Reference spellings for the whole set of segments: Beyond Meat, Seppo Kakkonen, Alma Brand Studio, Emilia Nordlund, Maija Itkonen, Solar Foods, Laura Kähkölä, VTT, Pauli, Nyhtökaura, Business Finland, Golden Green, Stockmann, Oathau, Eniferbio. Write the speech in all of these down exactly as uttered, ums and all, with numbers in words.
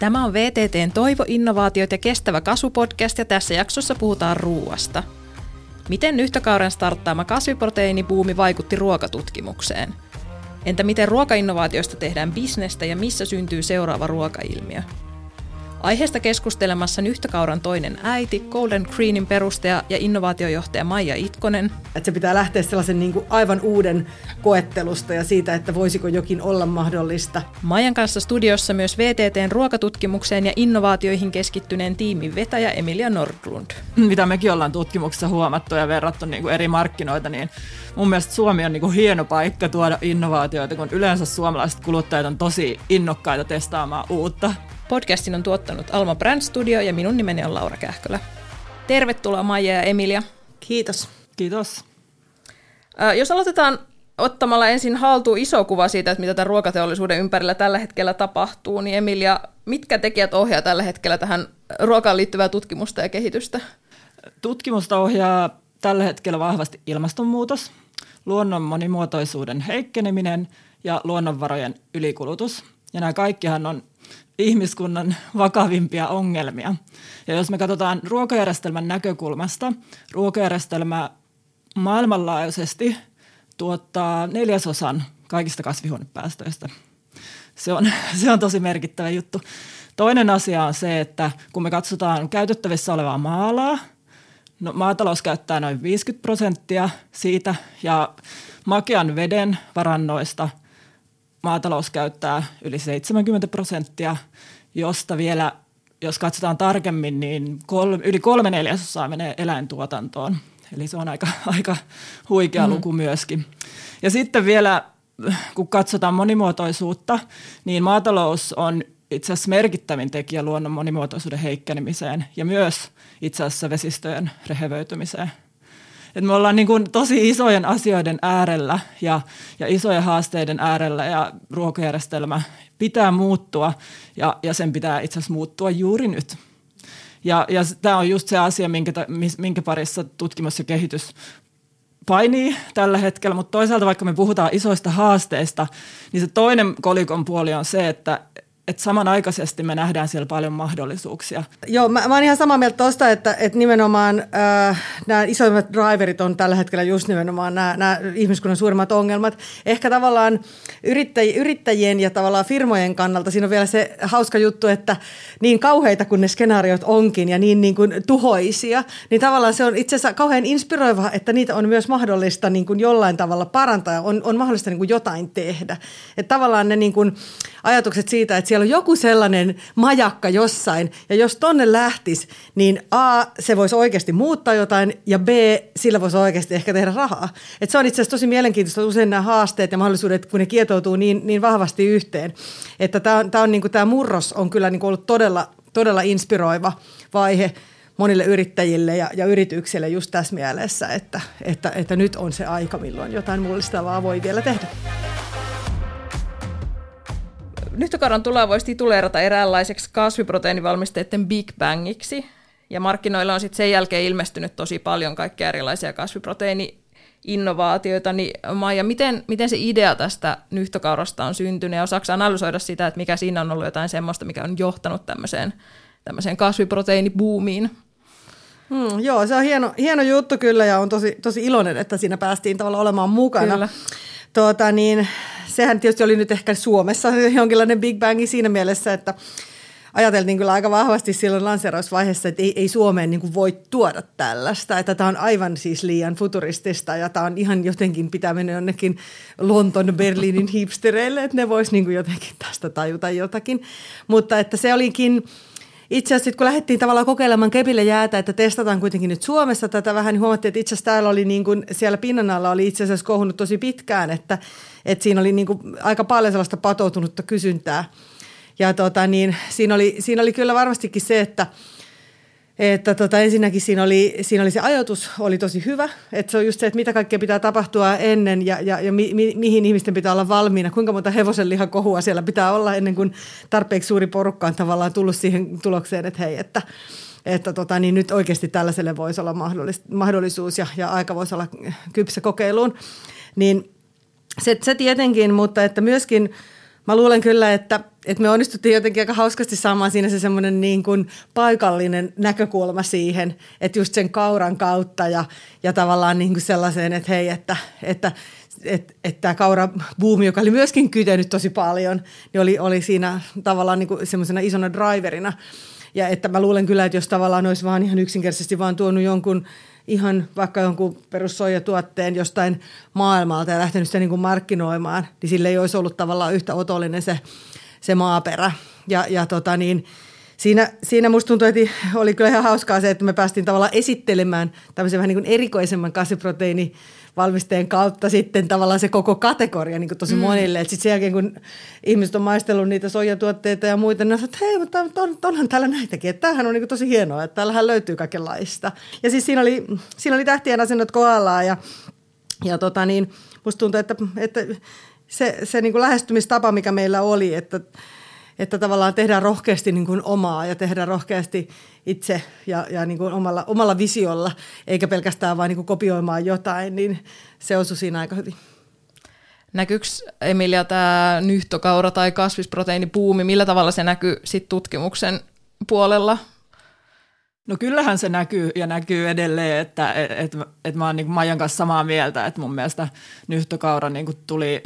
Tämä on V T T:n Toivo, innovaatiot ja kestävä kasvupodcast ja tässä jaksossa puhutaan ruuasta. Miten yhtäkauden starttaama kasviproteiinibuumi vaikutti ruokatutkimukseen? Entä miten ruokainnovaatioista tehdään bisnestä ja missä syntyy seuraava ruokailmiö? Aiheesta keskustelemassa yhtäkauran toinen äiti, Golden Greenin perustaja ja innovaatiojohtaja Maija Itkonen. Että se pitää lähteä sellaisen niin kuin aivan uuden koettelusta ja siitä, että voisiko jokin olla mahdollista. Maijan kanssa studiossa myös V T T:n ruokatutkimukseen ja innovaatioihin keskittyneen tiimin vetäjä Emilia Nordlund. Mitä mekin ollaan tutkimuksessa huomattu ja verrattu niin kuin eri markkinoita, niin mun mielestä Suomi on niin kuin hieno paikka tuoda innovaatioita, kun yleensä suomalaiset kuluttajat on tosi innokkaita testaamaan uutta. Podcastin on tuottanut Alma Brand Studio ja minun nimeni on Laura Kähkölä. Tervetuloa Maija ja Emilia. Kiitos. Kiitos. Äh, jos aloitetaan ottamalla ensin haltuun iso kuva siitä, että mitä tämän ruokateollisuuden ympärillä tällä hetkellä tapahtuu, niin Emilia, mitkä tekijät ohjaa tällä hetkellä tähän ruokaan liittyvää tutkimusta ja kehitystä? Tutkimusta ohjaa tällä hetkellä vahvasti ilmastonmuutos, luonnon monimuotoisuuden heikkeneminen ja luonnonvarojen ylikulutus. Ja nämä kaikkihan on ihmiskunnan vakavimpia ongelmia. Ja jos me katsotaan ruokajärjestelmän näkökulmasta, ruokajärjestelmä maailmanlaajuisesti tuottaa neljäsosan kaikista kasvihuonepäästöistä. Se on, se on tosi merkittävä juttu. Toinen asia on se, että kun me katsotaan käytettävissä olevaa maalaa, no maatalous käyttää noin viisikymmentä prosenttia siitä ja makean veden varannoista – maatalous käyttää yli seitsemänkymmentä prosenttia, josta vielä, jos katsotaan tarkemmin, niin kolme, yli kolme neljäsosaa menee eläintuotantoon. Eli se on aika, aika huikea mm-hmm. luku myöskin. Ja sitten vielä, kun katsotaan monimuotoisuutta, niin maatalous on itse asiassa merkittävin tekijä luonnon monimuotoisuuden heikkenemiseen ja myös itse asiassa vesistöjen rehevöitymiseen. Et me ollaan niin kuin tosi isojen asioiden äärellä ja, ja isojen haasteiden äärellä ja ruokajärjestelmä pitää muuttua ja, ja sen pitää itse asiassa muuttua juuri nyt. Ja, ja tämä on just se asia, minkä, minkä parissa tutkimus ja kehitys painii tällä hetkellä, mutta toisaalta vaikka me puhutaan isoista haasteista, niin se toinen kolikon puoli on se, että Että samanaikaisesti me nähdään siellä paljon mahdollisuuksia. Joo, mä, mä oon ihan samaa mieltä tuosta, että, että nimenomaan äh, nämä isoimmat driverit on tällä hetkellä just nimenomaan nämä, nämä ihmiskunnan suurimmat ongelmat. Ehkä tavallaan yrittäj, yrittäjien ja tavallaan firmojen kannalta siinä on vielä se hauska juttu, että niin kauheita kuin ne skenaariot onkin ja niin, niin kuin tuhoisia, niin tavallaan se on itse asiassa kauhean inspiroiva, että niitä on myös mahdollista niin kuin jollain tavalla parantaa, on, on mahdollista niin kuin jotain tehdä. Että tavallaan ne niin kuin ajatukset siitä, että siellä on joku sellainen majakka jossain, ja jos tonne lähtisi, niin A, se voisi oikeasti muuttaa jotain, ja B, sillä voisi oikeasti ehkä tehdä rahaa. Et se on itse asiassa tosi mielenkiintoista, että usein nämä haasteet ja mahdollisuudet, kun ne kietoutuu niin, niin vahvasti yhteen. Että tämä tää on, niinku, tää murros on kyllä niinku ollut todella, todella inspiroiva vaihe monille yrittäjille ja, ja yrityksille just tässä mielessä, että, että, että nyt on se aika, milloin jotain mullistavaa voi vielä tehdä. Nyhtökauden tuloa voisi tituleerata eräänlaiseksi kasviproteiinivalmisteiden Big Bangiksi, ja markkinoilla on sitten sen jälkeen ilmestynyt tosi paljon kaikkia erilaisia kasviproteiini-innovaatioita. Niin Maija, miten, miten se idea tästä nyhtökaudesta on syntynyt, ja osaako analysoida sitä, että mikä siinä on ollut jotain semmoista, mikä on johtanut tämmöiseen, tämmöiseen kasviproteiinibuumiin? Hmm, joo, se on hieno, hieno juttu kyllä, ja on tosi, tosi iloinen, että siinä päästiin tavallaan olemaan mukana. Kyllä. Tuota niin, sehän tietysti oli nyt ehkä Suomessa jonkinlainen Big Bangi siinä mielessä, että ajateltiin kyllä aika vahvasti silloin lanseerausvaiheessa, että ei, ei Suomeen niin kuin voi tuoda tällaista. Että tämä on aivan siis liian futuristista ja tämä on ihan jotenkin pitää mennä jonnekin Lontoon, Berliinin hipstereille, että ne vois niin kuin jotenkin tästä tajuta jotakin. Mutta että se olikin... Itse asiassa kun lähdettiin tavallaan kokeilemaan kepillä jäätä, että testataan kuitenkin nyt Suomessa tätä vähän, niin huomattiin, että itse asiassa täällä oli niin kuin, siellä pinnan alla oli itse asiassa kohunut tosi pitkään, että, että siinä oli niin kuin aika paljon sellaista patoutunutta kysyntää. Ja tota niin, siinä oli, siinä oli kyllä varmastikin se, että Että tota, ensinnäkin siinä oli, siinä oli se ajoitus, oli tosi hyvä, että se on just se, että mitä kaikkea pitää tapahtua ennen ja, ja, ja mi, mi, mihin ihmisten pitää olla valmiina, kuinka monta hevosenlihakohua siellä pitää olla ennen kuin tarpeeksi suuri porukka on tavallaan tullut siihen tulokseen, että hei, että, että tota, niin nyt oikeasti tällaiselle voisi olla mahdollisuus ja, ja aika voisi olla kypsä kokeiluun, niin se, se tietenkin, mutta että myöskin Mä luulen kyllä, että, että me onnistuttiin jotenkin aika hauskasti saamaan siinä se semmoinen niin kuin paikallinen näkökulma siihen, että just sen kauran kautta ja, ja tavallaan niin kuin sellaiseen, että hei, että, että, että, että tämä kaurabuumi, joka oli myöskin kytenyt tosi paljon, niin oli, oli siinä tavallaan niin kuin semmoisena isona driverina. Ja että mä luulen kyllä, että jos tavallaan olisi vaan ihan yksinkertaisesti vaan tuonut jonkun ihan vaikka jonkun perussoijatuotteen jostain maailmalta ja lähtenyt sitä niin kuin markkinoimaan, niin sille ei olisi ollut tavallaan yhtä otollinen se, se maaperä. Ja, ja tota niin, siinä, siinä musta tuntui, että oli kyllä ihan hauskaa se, että me päästiin tavallaan esittelemään tämmöisen vähän niin kuin erikoisemman kasviproteiinivalmisteen kautta sitten tavallaan se koko kategoria niin kuin tosi mm. monille. Että sitten sen jälkeen, kun ihmiset on maistellut niitä soijatuotteita ja muita, niin on sanonut, että hei, mutta on, onhan täällä näitäkin, että tämähän on niin kuin tosi hienoa, että täällähän löytyy kaikenlaista. Ja siis siinä oli, siinä oli tähtien asennot kohdallaan ja, ja tota niin, musta tuntui, että, että se, se niin kuin lähestymistapa, mikä meillä oli, että Että tavallaan tehdään rohkeasti niin kuin omaa ja tehdään rohkeasti itse ja, ja niin kuin omalla, omalla visiolla, eikä pelkästään vaan niin kuin kopioimaan jotain, niin se osui siinä aika hyvin. Näkyykö, Emilia, tämä nyhtokaura tai kasvisproteiinibuumi, millä tavalla se näkyy sit tutkimuksen puolella? No kyllähän se näkyy ja näkyy edelleen, että et, et, et mä oon niin kuin Maijan kanssa samaa mieltä, että mun mielestä nyhtokaura niin kuin tuli...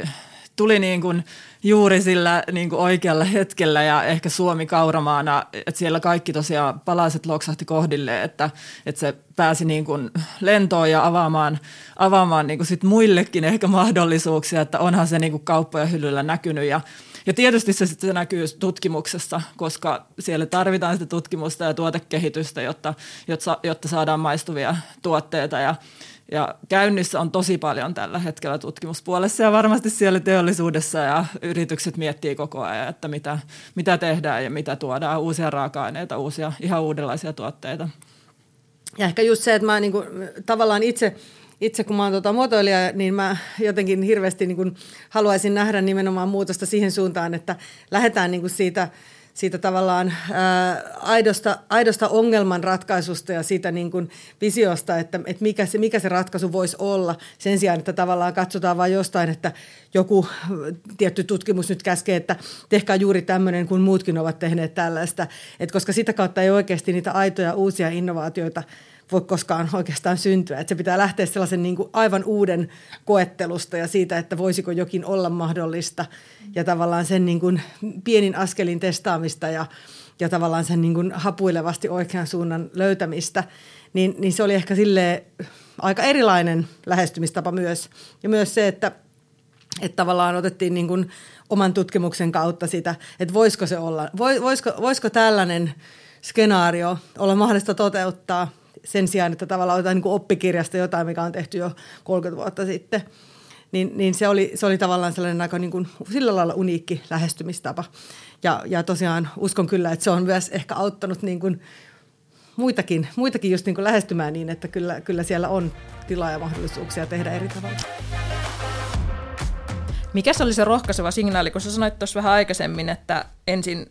Tuli niin kuin juuri sillä niin kuin oikealla hetkellä ja ehkä Suomi kauramaana, että siellä kaikki tosiaan palaset loksahti kohdille, että, että se pääsi niin kuin lentoon ja avaamaan, avaamaan niin kuin sit muillekin ehkä mahdollisuuksia, että onhan se niin kuin kauppoja hyllyllä näkynyt. Ja, ja tietysti se, se näkyy tutkimuksessa, koska siellä tarvitaan sitä tutkimusta ja tuotekehitystä, jotta, jotta saadaan maistuvia tuotteita ja Ja käynnissä on tosi paljon tällä hetkellä tutkimuspuolessa ja varmasti siellä teollisuudessa ja yritykset miettii koko ajan, että mitä, mitä tehdään ja mitä tuodaan, uusia raaka-aineita, uusia, ihan uudenlaisia tuotteita. Ja ehkä just se, että mä niin kuin, tavallaan itse, itse kun mä oon tuota muotoilija, niin mä jotenkin hirveästi niin kuin haluaisin nähdä nimenomaan muutosta siihen suuntaan, että lähdetään niin kuin siitä... siitä tavallaan ää, aidosta, aidosta ongelmanratkaisusta ja siitä niin kuin visiosta, että, että mikä, se, mikä se ratkaisu voisi olla sen sijaan, että tavallaan katsotaan vaan jostain, että joku tietty tutkimus nyt käskee, että tehkää juuri tämmöinen, kun muutkin ovat tehneet tällaista, että koska sitä kautta ei oikeasti niitä aitoja uusia innovaatioita voi koskaan oikeastaan syntyä. Että se pitää lähteä sellaisen niin kuin aivan uuden koettelusta ja siitä, että voisiko jokin olla mahdollista ja tavallaan sen niin kuin pienin askelin testaamista ja, ja tavallaan sen niin kuin hapuilevasti oikean suunnan löytämistä, niin, niin se oli ehkä silleen aika erilainen lähestymistapa myös. Ja myös se, että, että tavallaan otettiin niin kuin oman tutkimuksen kautta sitä, että voisiko se olla, voisiko, voisiko tällainen skenaario olla mahdollista toteuttaa sen sijaan, että tavallaan otetaan niin kuin oppikirjasta jotain, mikä on tehty jo kolmekymmentä vuotta sitten, niin, niin se, oli, se oli tavallaan sellainen aika niin kuin, sillä lailla uniikki lähestymistapa. Ja, ja tosiaan uskon kyllä, että se on myös ehkä auttanut niin kuin muitakin, muitakin just niin kuin lähestymään niin, että kyllä, kyllä siellä on tilaa ja mahdollisuuksia tehdä eri tavalla. Mikä se oli se rohkaiseva signaali, kun sä sanoit tuossa vähän aikaisemmin, että ensin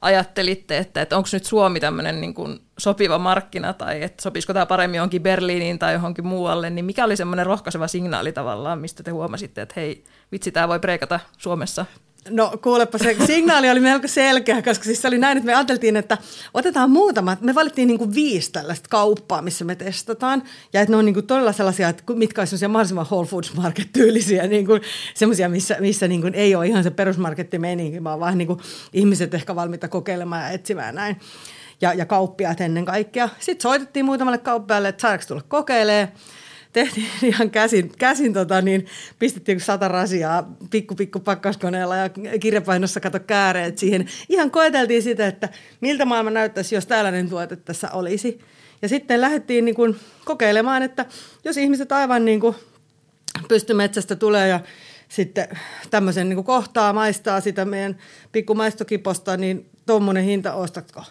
ajattelitte, että, että onko nyt Suomi tämmöinen niin kuin sopiva markkina tai että sopisiko tämä paremmin johonkin Berliiniin tai johonkin muualle, niin mikä oli semmoinen rohkaiseva signaali tavallaan, mistä te huomasitte, että hei, vitsi, tämä voi breikata Suomessa? No kuulepa, se signaali oli melko selkeä, koska siis se oli näin, että me ajateltiin, että otetaan muutama, me valittiin niin kuin viisi tällaista kauppaa, missä me testataan, ja että ne on niin kuin todella sellaisia, että mitkä on sellaisia mahdollisimman Whole Foods Market-tyylisiä, niin kuin semmoisia, missä, missä niin kuin ei ole ihan se perusmarketti-meininki, vaan vaan niin kuin ihmiset ehkä valmiita kokeilemaan ja etsimään näin, ja, ja kauppiaat ennen kaikkea. Sitten soitettiin muutamalle kauppiaalle, että saadaanko tulla kokeilemaan. Tehtiin ihan käsin, käsin tota, niin pistettiin sata rasiaa pikku pikku pakkauskoneella ja kirjapainossa kato kääreet siihen. Ihan koeteltiin sitä, että miltä maailma näyttäisi, jos tällainen tuote tässä olisi. Ja sitten lähdettiin niin kuin kokeilemaan, että jos ihmiset aivan niin kuin pystymetsästä tulee ja sitten tämmöisen niin kuin kohtaa maistaa sitä meidän pikku maistokiposta, niin tuommoinen hinta ostatko?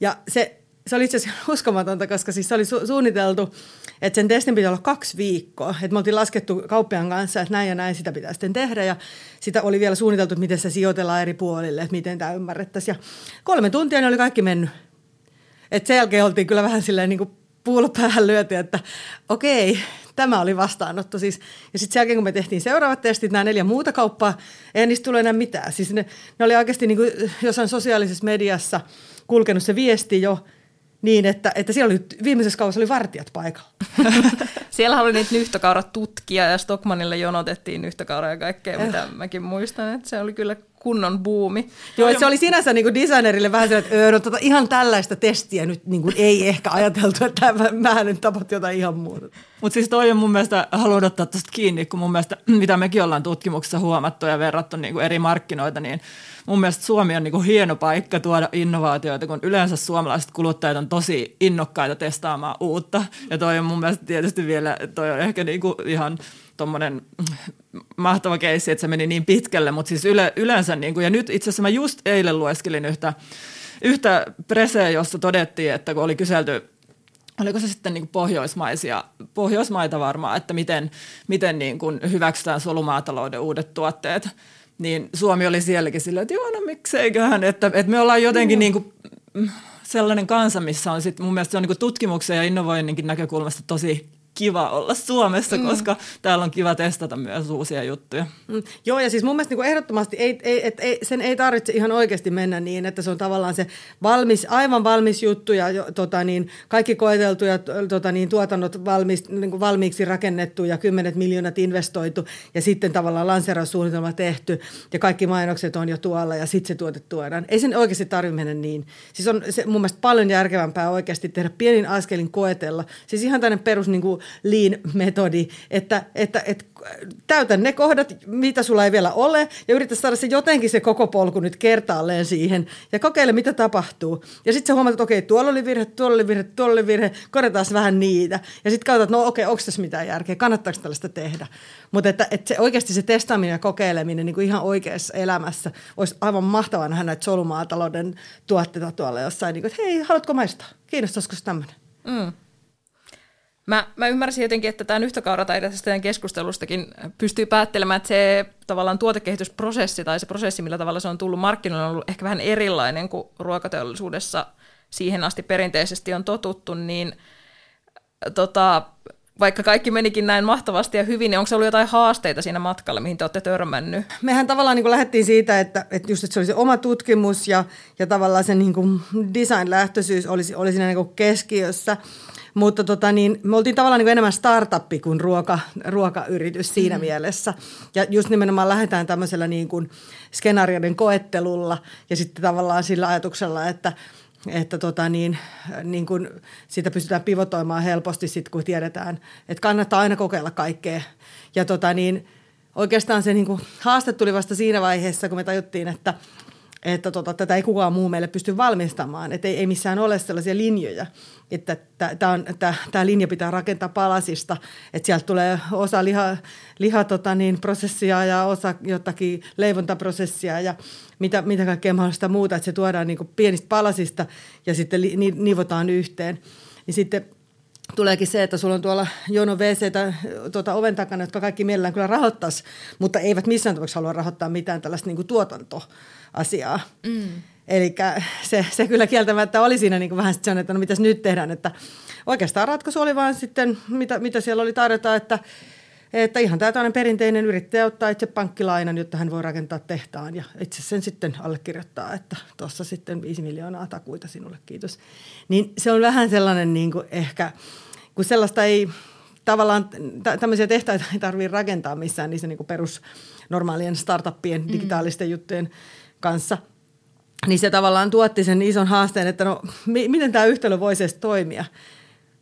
Ja se... Se oli itse asiassa uskomatonta, koska siis se oli su- suunniteltu, että sen testin piti olla kaksi viikkoa. Että me oltiin laskettu kauppiaan kanssa, että näin ja näin sitä pitää sitten tehdä. Ja sitä oli vielä suunniteltu, että miten se sijoitellaan eri puolille, että miten tämä ymmärrettäisiin. Ja kolme tuntia ne oli kaikki mennyt. Että sen jälkeen oltiin kyllä vähän silleen niin kuin puulo päähän lyöty, että okei, Tämä oli vastaanotto siis. Ja sitten sen jälkeen, kun me tehtiin seuraavat testit, nämä neljä muuta kauppaa, ei niistä tule enää mitään. Siis ne, ne oli oikeasti niin kuin jossain sosiaalisessa mediassa kulkenut se viesti jo niin, että, että siellä oli, viimeisessä kaupassa oli vartijat paikalla. Siellähän oli niitä nyhtökaurat tutkia ja Stockmannille jonotettiin nyhtökauraa ja kaikkea, eh. mitä mäkin muistan, että se oli kyllä kunnon buumi. Joo, että se oli sinänsä niin kuin designerille vähän sellainen, että öö, no, tota, ihan tällaista testiä nyt niin kuin ei ehkä ajateltu, että mä nyt tapahtui jotain ihan muuta. Mutta siis toi on mun mielestä, haluan odottaa tuosta kiinni, kun mun mielestä, mitä mekin ollaan tutkimuksessa huomattu ja verrattu niin kuin eri markkinoita, niin mun mielestä Suomi on niin kuin hieno paikka tuoda innovaatioita, kun yleensä suomalaiset kuluttajat on tosi innokkaita testaamaan uutta. Ja toi on mun mielestä tietysti vielä, toi on ehkä niin kuin ihan tommoinen mahtava keissi, että se meni niin pitkälle, mutta siis yle, yleensä, niin kuin, ja nyt itse asiassa mä just eilen lueskelin yhtä, yhtä preseä, jossa todettiin, että kun oli kyselty, oliko se sitten niin kuin pohjoismaisia, pohjoismaita varmaan, että miten, miten niin kuin hyväksytään solumaatalouden uudet tuotteet, niin Suomi oli sielläkin silleen, että joo, no mikseiköhän, että, että me ollaan jotenkin mm. niin kuin sellainen kansa, missä on sitten mun mielestä se on niin kuin tutkimuksen ja innovoinninkin näkökulmasta tosi kiva olla Suomessa, koska mm. täällä on kiva testata myös uusia juttuja. Mm. Joo, ja siis mun mielestä niin ehdottomasti ei, ei, et, ei, sen ei tarvitse ihan oikeasti mennä niin, että se on tavallaan se valmis, aivan valmis juttu ja tota niin, kaikki koeteltu ja tota niin, tuotannot valmis, niin valmiiksi rakennettu ja kymmenet miljoonat investoitu ja sitten tavallaan lanseeraussuunnitelma tehty ja kaikki mainokset on jo tuolla ja sitten se tuote tuodaan. Ei sen oikeasti tarvitse mennä niin. Siis on se, mun mielestä paljon järkevämpää oikeasti tehdä pienin askelin koetella. Siis ihan tämmöinen perus niin kuin lean-metodi, että, että, että täytä ne kohdat, mitä sulla ei vielä ole, ja yritä saada se jotenkin se koko polku nyt kertaalleen siihen, ja kokeile, mitä tapahtuu. Ja sitten sä huomaat, että okei, tuolla oli virhe, tuolla oli virhe, tuolla oli virhe, korjataan vähän niitä. Ja sitten katsotaan, että no okei, onko tässä mitään järkeä, kannattaako tällaista tehdä. Mutta että, että se, oikeasti se testaaminen ja kokeileminen niin kuin ihan oikeassa elämässä olisi aivan mahtavaa nähdä näitä solumaatalouden tuotteita tuolla jossain, niin kuin, että hei, haluatko maistaa? Kiinnostaisiko se tämmöinen? Mm. Mä, mä ymmärsin jotenkin, että tämä nyhtökaura tai tästä keskustelustakin pystyy päättelemään, että se tavallaan tuotekehitysprosessi tai se prosessi, millä tavalla se on tullut markkinoille, on ollut ehkä vähän erilainen kuin ruokateollisuudessa siihen asti perinteisesti on totuttu, niin tota, vaikka kaikki menikin näin mahtavasti ja hyvin, niin onko se ollut jotain haasteita siinä matkalla, mihin te olette törmännyt? Mehän tavallaan niin kuin lähdettiin siitä, että, että, just, että se oli se oma tutkimus ja, ja tavallaan se niin kuin design-lähtöisyys oli, oli siinä niin kuin keskiössä. Mutta tota niin, me oltiin tavallaan niin kuin enemmän startuppi kuin ruoka, ruokayritys siinä mm-hmm. mielessä. Ja just nimenomaan lähdetään tämmöisellä niin kuin skenaarioiden koettelulla ja sitten tavallaan sillä ajatuksella, että, että tota niin, niin kuin sitä pystytään pivotoimaan helposti sitten, kun tiedetään, että kannattaa aina kokeilla kaikkea. Ja tota niin, oikeastaan se niin kuin haaste tuli vasta siinä vaiheessa, kun me tajuttiin, että että tota, tätä ei kukaan muu meille pysty valmistamaan, että ei, ei missään ole sellaisia linjoja, että tämä linja pitää rakentaa palasista, että sieltä tulee osa liha, liha tota niin, prosessia ja osa jotakin leivontaprosessia ja mitä, mitä kaikkea mahdollista muuta, että se tuodaan niin kuin pienistä palasista ja sitten li, ni, nivotaan yhteen, niin sitten tuleekin se, että sulla on tuolla jono WC:tä tuota oven takana, jotka kaikki mielellään kyllä rahoittaisi, mutta eivät missään tapauksessa halua rahoittaa mitään tällaista niin kuin tuotantoasiaa. Mm. Eli se, se kyllä kieltämättä oli siinä niin kuin vähän sitten se, että no mitäs nyt tehdään, että oikeastaan ratkaisu oli vaan sitten, mitä, mitä siellä oli tarjota, että, että ihan tällainen perinteinen yrittäjä ottaa itse pankkilainan, jotta hän voi rakentaa tehtaan ja itse sen sitten allekirjoittaa, että tuossa sitten viisi miljoonaa takuita sinulle, kiitos. Niin se on vähän sellainen niin kuin ehkä, kun sellaista ei tavallaan, tä- tämmöisiä tehtaita ei tarvitse rakentaa missään niissä niin kuin perusnormaalien startuppien digitaalisten mm. juttujen kanssa, niin se tavallaan tuotti sen ison haasteen, että no mi- miten tämä yhtälö voisi edes toimia.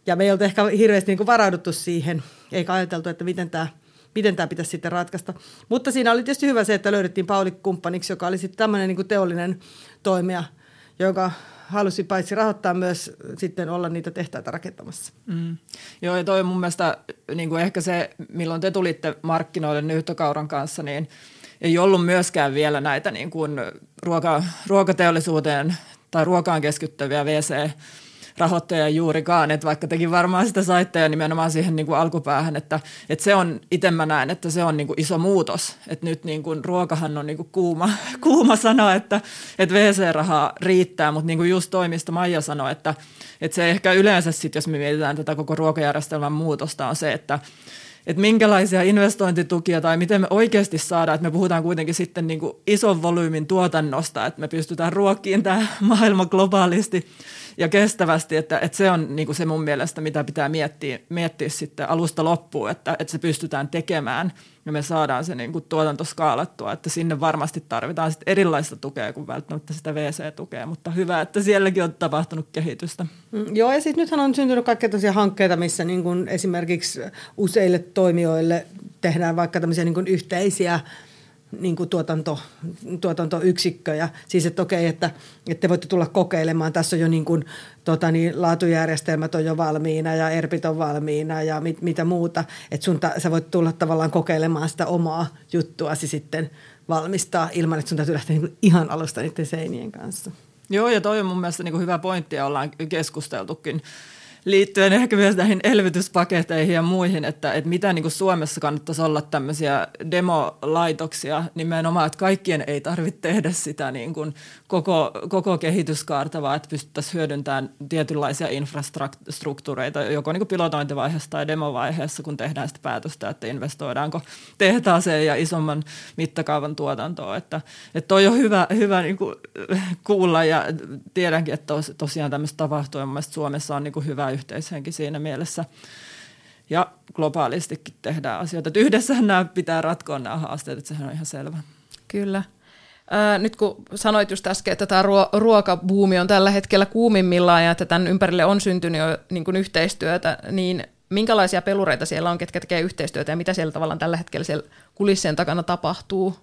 Ja me ei oltu ehkä hirveästi niin kuin varauduttu siihen, eikä ajateltu, että miten tämä, miten tämä pitäisi sitten ratkaista. Mutta siinä oli tietysti hyvä se, että löydettiin Pauli kumppaniksi, joka oli sitten tämmöinen niin kuin teollinen toimija, joka halusi paitsi rahoittaa myös sitten olla niitä tehtaita rakentamassa. Mm. Joo, ja toi mun mielestä niin kuin ehkä se, milloin te tulitte markkinoille nyhtökauran kanssa, niin ei ollut myöskään vielä näitä niin kuin ruoka, ruokateollisuuteen tai ruokaan keskittäviä WC rahoittaja juurikaan, että vaikka tekin varmaan sitä saitte ja nimenomaan siihen niin kuin alkupäähän, että, että se on, itse mä näen, että se on niin kuin iso muutos, että nyt niin kuin ruokahan on niin kuin kuuma, kuuma sana, että, että vee see-rahaa riittää, mutta niin kuin just toimista Maija sanoi, että, että se ehkä yleensä sitten, jos me mietitään tätä koko ruokajärjestelmän muutosta, on se, että että minkälaisia investointitukia tai miten me oikeasti saadaan, että me puhutaan kuitenkin sitten niin kuin ison volyymin tuotannosta, että me pystytään ruokkiin tämä maailma globaalisti ja kestävästi, että, että se on niin kuin se mun mielestä, mitä pitää miettiä, miettiä sitten alusta loppuun, että, että se pystytään tekemään ja me saadaan se niin kuin tuotanto skaalattua, että sinne varmasti tarvitaan sitten erilaista tukea kuin välttämättä sitä vee see-tukea, mutta hyvä, että sielläkin on tapahtunut kehitystä. Mm, joo, ja sitten nythän on syntynyt kaikkia tämmöisiä hankkeita, missä niin kuin esimerkiksi useille toimijoille tehdään vaikka tämmöisiä niin kuin yhteisiä niin kuin tuotanto, tuotantoyksikköjä. Siis että okei, että, että te voitte tulla kokeilemaan. Tässä on jo niin kuin, tota niin, laatujärjestelmät on jo valmiina ja erpit on valmiina ja mit, mitä muuta. Että sun ta, sä voit tulla tavallaan kokeilemaan sitä omaa juttuasi sitten valmistaa ilman, että sun täytyy lähteä niin kuin ihan alusta niiden seinien kanssa. Joo, ja toi on mun mielestä niin kuin hyvä pointti ja ollaan keskusteltukin liittyen ehkä myös näihin elvytyspaketeihin ja muihin, että, että mitä niin kuin Suomessa kannattaisi olla tämmöisiä demolaitoksia nimenomaan, että kaikkien ei tarvitse tehdä sitä niin kuin koko, koko kehityskaarta, vaan että pystyttäisiin hyödyntämään tietynlaisia infrastruktuureita joko niin kuin pilotointivaiheessa tai demovaiheessa, kun tehdään sitä päätöstä, että investoidaanko tehtaaseen ja isomman mittakaavan tuotantoon. Että, että toi on hyvä, hyvä niin kuin kuulla ja tiedänkin, että tos, tosiaan tämmöistä tapahtuu ja mun mielestä Suomessa on niin kuin hyvä yhteishenki siinä mielessä ja globaalistikin tehdään asioita. Että yhdessähän nämä pitää ratkoa nämä haasteet, että sehän on ihan selvä. Kyllä. Ää, nyt kun sanoit just äsken, että tämä ruo- ruokabuumi on tällä hetkellä kuumimmillaan ja että tämän ympärille on syntynyt jo niin kuin yhteistyötä, niin minkälaisia pelureita siellä on, ketkä tekee yhteistyötä ja mitä siellä tavallaan tällä hetkellä siellä kulissien takana tapahtuu?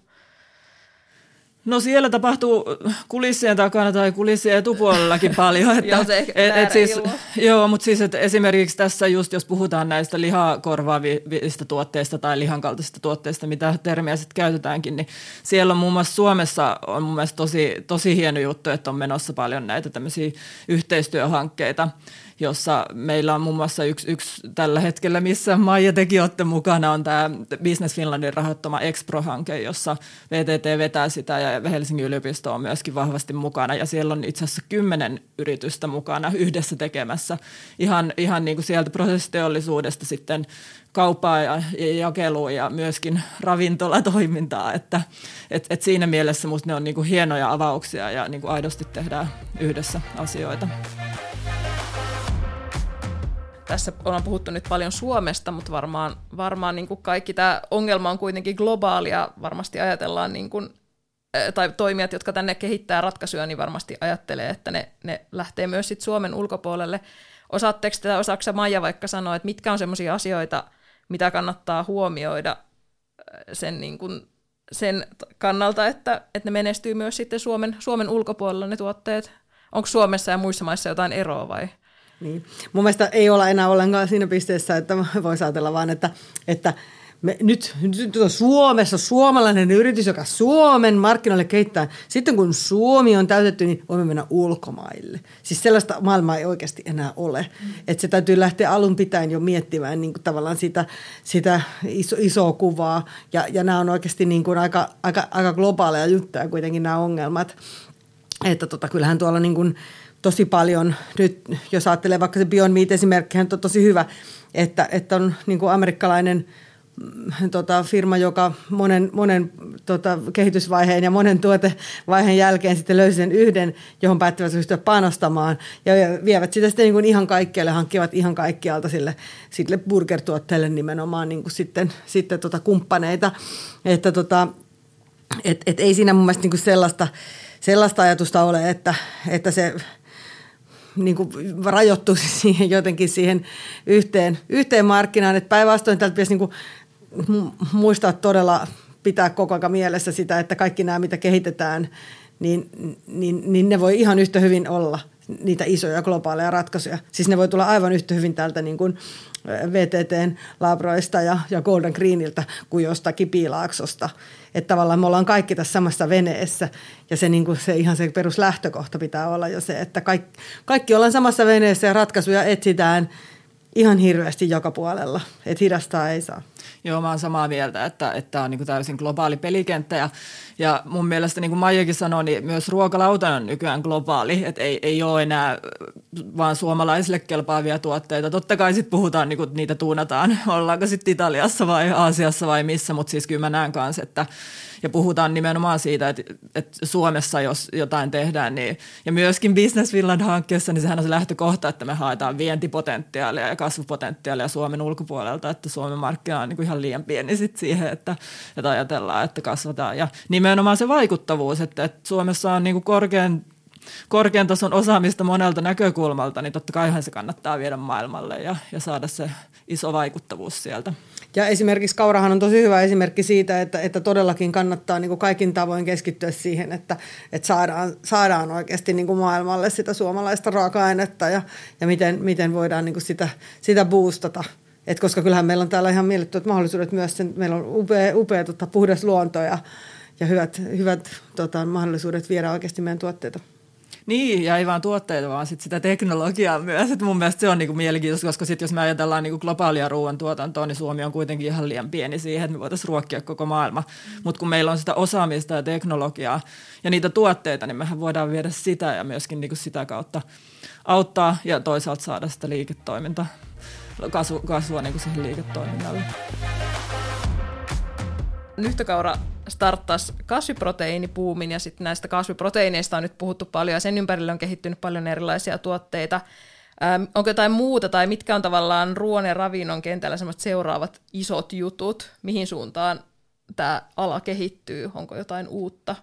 No siellä tapahtuu kulissien takana tai kulissien etupuolellakin paljon. Että, joo, se ehkä et, et siis, joo, mutta siis että esimerkiksi tässä just, jos puhutaan näistä lihaa korvaavista tuotteista tai lihan kaltaisista tuotteista, mitä termiä sitten käytetäänkin, niin siellä on muun muassa Suomessa on mun mielestä tosi, tosi hieno juttu, että on menossa paljon näitä tämmöisiä yhteistyöhankkeita, jossa meillä on muun muassa yksi, yksi tällä hetkellä, missä Maija tekin olette mukana, on tämä Business Finlandin rahoittama Expro-hanke, jossa vee tee tee vetää sitä ja Helsingin yliopisto on myöskin vahvasti mukana. Ja siellä on itse asiassa kymmenen yritystä mukana yhdessä tekemässä ihan, ihan niin kuin sieltä prosessiteollisuudesta sitten kauppaa ja jakelua ja myöskin ravintolatoimintaa. Että, et, et siinä mielessä musta ne on niin kuin hienoja avauksia ja niin kuin aidosti tehdään yhdessä asioita. Tässä ollaan puhuttu nyt paljon Suomesta, mutta varmaan, varmaan niin kuin kaikki tämä ongelma on kuitenkin globaali ja varmasti ajatellaan, niin kuin, tai toimijat, jotka tänne kehittää ratkaisuja, niin varmasti ajattelee, että ne, ne lähtee myös sit Suomen ulkopuolelle. Osaatteko tätä, osaako sä Maija vaikka sanoa, että mitkä on sellaisia asioita, mitä kannattaa huomioida sen, niin kuin, sen kannalta, että, että ne menestyy myös sitten Suomen, Suomen ulkopuolella ne tuotteet? Onko Suomessa ja muissa maissa jotain eroa vai? Niin. Mun mielestä ei olla enää ollenkaan siinä pisteessä, että voisi ajatella vaan, että, että me, nyt, nyt on Suomessa suomalainen yritys, joka Suomen markkinoille kehittää. Sitten kun Suomi on täytetty, niin voimme mennä ulkomaille. Siis sellaista maailmaa ei oikeasti enää ole. Mm. Että se täytyy lähteä alun pitäen jo miettimään niin kuin tavallaan sitä, sitä iso, isoa kuvaa. Ja, ja nämä on oikeasti niin kuin aika, aika, aika globaaleja juttuja kuitenkin nämä ongelmat. Että tota, kyllähän tuolla niin kuin tosi paljon nyt, jos ajattelee vaikka se Beyond Meat -esimerkkihän on tosi hyvä, että, että on niin kuin amerikkalainen tota, firma, joka monen, monen tota, kehitysvaiheen ja monen tuotevaiheen jälkeen sitten löysi sen yhden, johon päättävät pystyä panostamaan ja vievät sitä sitten niin kuin ihan kaikkialle, hankkivat ihan kaikkialta sille, sille burgertuotteelle nimenomaan niin kuin sitten, sitten tota kumppaneita, että tota, et, et ei siinä mun mielestä niin kuin sellaista, sellaista ajatusta ole, että, että se niin kuin rajoittuisi siihen jotenkin siihen yhteen, yhteen markkinaan. Että päinvastoin täältä pitäisi niin kuin muistaa todella pitää koko ajan mielessä sitä, että kaikki nämä, mitä kehitetään, niin, niin, niin ne voi ihan yhtä hyvin olla niitä isoja globaaleja ratkaisuja. Siis ne voi tulla aivan yhtä hyvin täältä niin kuin V T T:n labroista ja, ja Golden Greeniltä kuin jostakin Piilaaksosta. Että tavallaan me ollaan kaikki tässä samassa veneessä ja se, niin kuin se ihan se peruslähtökohta pitää olla jo se, että kaikki, kaikki ollaan samassa veneessä ja ratkaisuja etsitään ihan hirveästi joka puolella, että hidastaa ei saa. Joo, mä oon samaa mieltä, että tämä on niin kuin täysin globaali pelikenttä ja, ja mun mielestä niin kuin Maijakin sanoi, niin myös ruokalauta on nykyään globaali, että ei, ei ole enää vaan suomalaisille kelpaavia tuotteita. Totta kai sitten puhutaan, niin kuin niitä tuunataan, ollaanko sitten Italiassa vai Aasiassa vai missä, mutta siis kyllä mä näen kanssa, että ja puhutaan nimenomaan siitä, että, että Suomessa jos jotain tehdään, niin ja myöskin Business Finland-hankkeessa, niin sehän on se lähtökohta, että me haetaan vientipotentiaalia ja kasvupotentiaalia Suomen ulkopuolelta, että Suomen markkina on niin kuin ihan liian pieni sit siihen, että, että ajatellaan, että kasvataan. Ja nimenomaan se vaikuttavuus, että, että Suomessa on niin kuin korkean, korkean tason osaamista monelta näkökulmalta, niin totta kaihan se kannattaa viedä maailmalle ja, ja saada se iso vaikuttavuus sieltä. Ja esimerkiksi kaurahan on tosi hyvä esimerkki siitä, että, että todellakin kannattaa niin kuin kaikin tavoin keskittyä siihen, että, että saadaan, saadaan oikeasti niin kuin maailmalle sitä suomalaista raaka-ainetta ja, ja miten, miten voidaan niin kuin sitä, sitä boostata. Et koska kyllähän meillä on täällä ihan mielettömät mahdollisuudet myös, sen, meillä on upea, upea tota, puhdas luonto ja, ja hyvät, hyvät tota, mahdollisuudet viedä oikeasti meidän tuotteita. Niin, ja ei vaan tuotteita, vaan sit sitä teknologiaa myös. Et mun mielestä se on niinku mielenkiintoista, koska sit jos me ajatellaan niinku globaalia ruoantuotantoa, niin Suomi on kuitenkin ihan liian pieni siihen, että me voitaisiin ruokkia koko maailma. Mutta kun meillä on sitä osaamista ja teknologiaa ja niitä tuotteita, niin mehän voidaan viedä sitä ja myöskin niinku sitä kautta auttaa ja toisaalta saada sitä liiketoimintaa, kasvua, kasvua niinku siihen liiketoiminnalle. Nyhtökaura starttasi kasviproteiinipuumin ja sitten näistä kasviproteiineista on nyt puhuttu paljon ja sen ympärille on kehittynyt paljon erilaisia tuotteita. Ähm, onko jotain muuta tai mitkä on tavallaan ruoan ja ravinnon kentällä semmoiset seuraavat isot jutut? Mihin suuntaan tämä ala kehittyy? Onko jotain uutta?